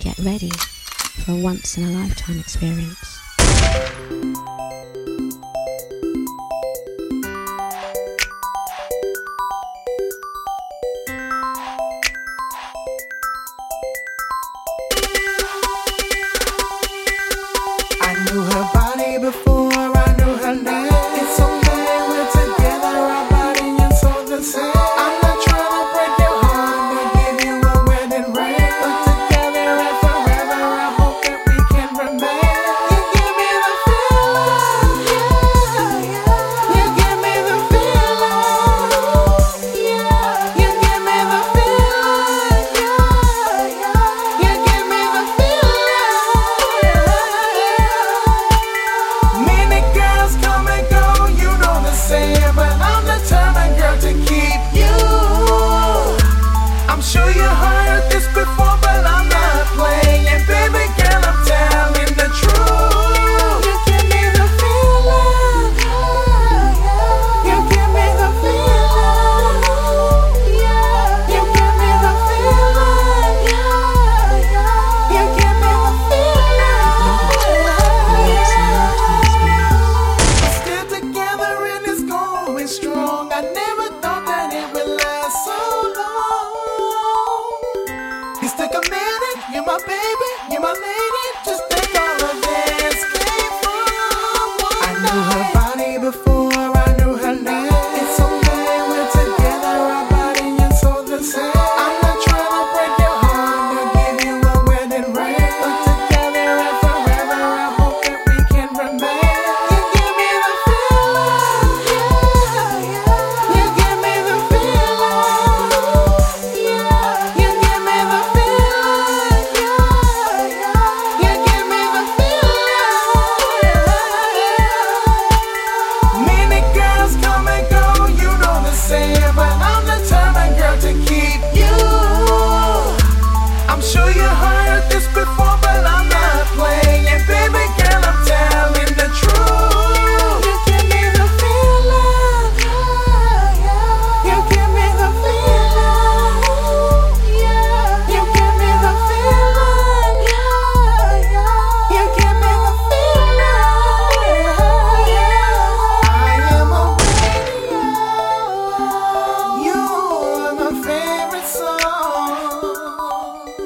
Get ready for a once-in-a-lifetime experience.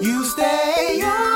You stay on.